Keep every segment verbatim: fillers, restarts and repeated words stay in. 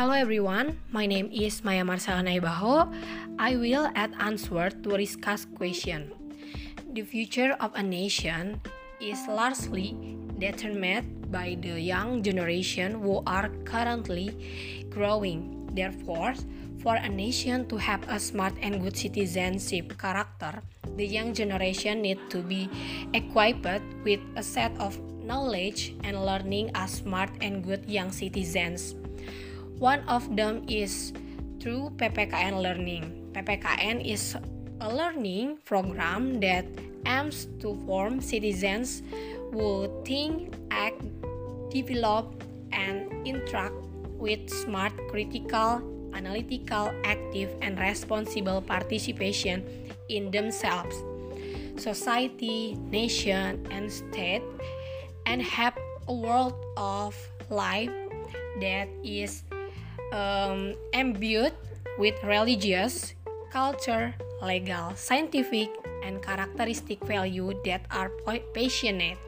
Hello everyone, my name is Maya Marcella Naibaho. I will add answer to Rizka's question. The future of a nation is largely determined by the young generation who are currently growing. Therefore, for a nation to have a smart and good citizenship character, the young generation need to be equipped with a set of knowledge and learning as smart and good young citizens. One of them is through P P K N learning. P P K N is a learning program that aims to form citizens who think, act, develop, and interact with smart, critical, analytical, active, and responsible participation in themselves, society, nation, and state, and have a world of life that is Um, imbued with religious, culture, legal, scientific, and characteristic value that are passionate,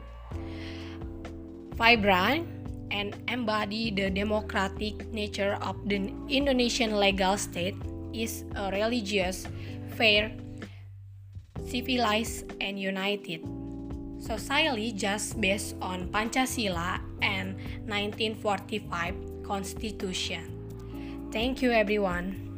vibrant, and embody the democratic nature of the Indonesian legal state is a religious, fair, civilized, and united society just based on Pancasila and nineteen forty-five Constitution. Thank you, everyone.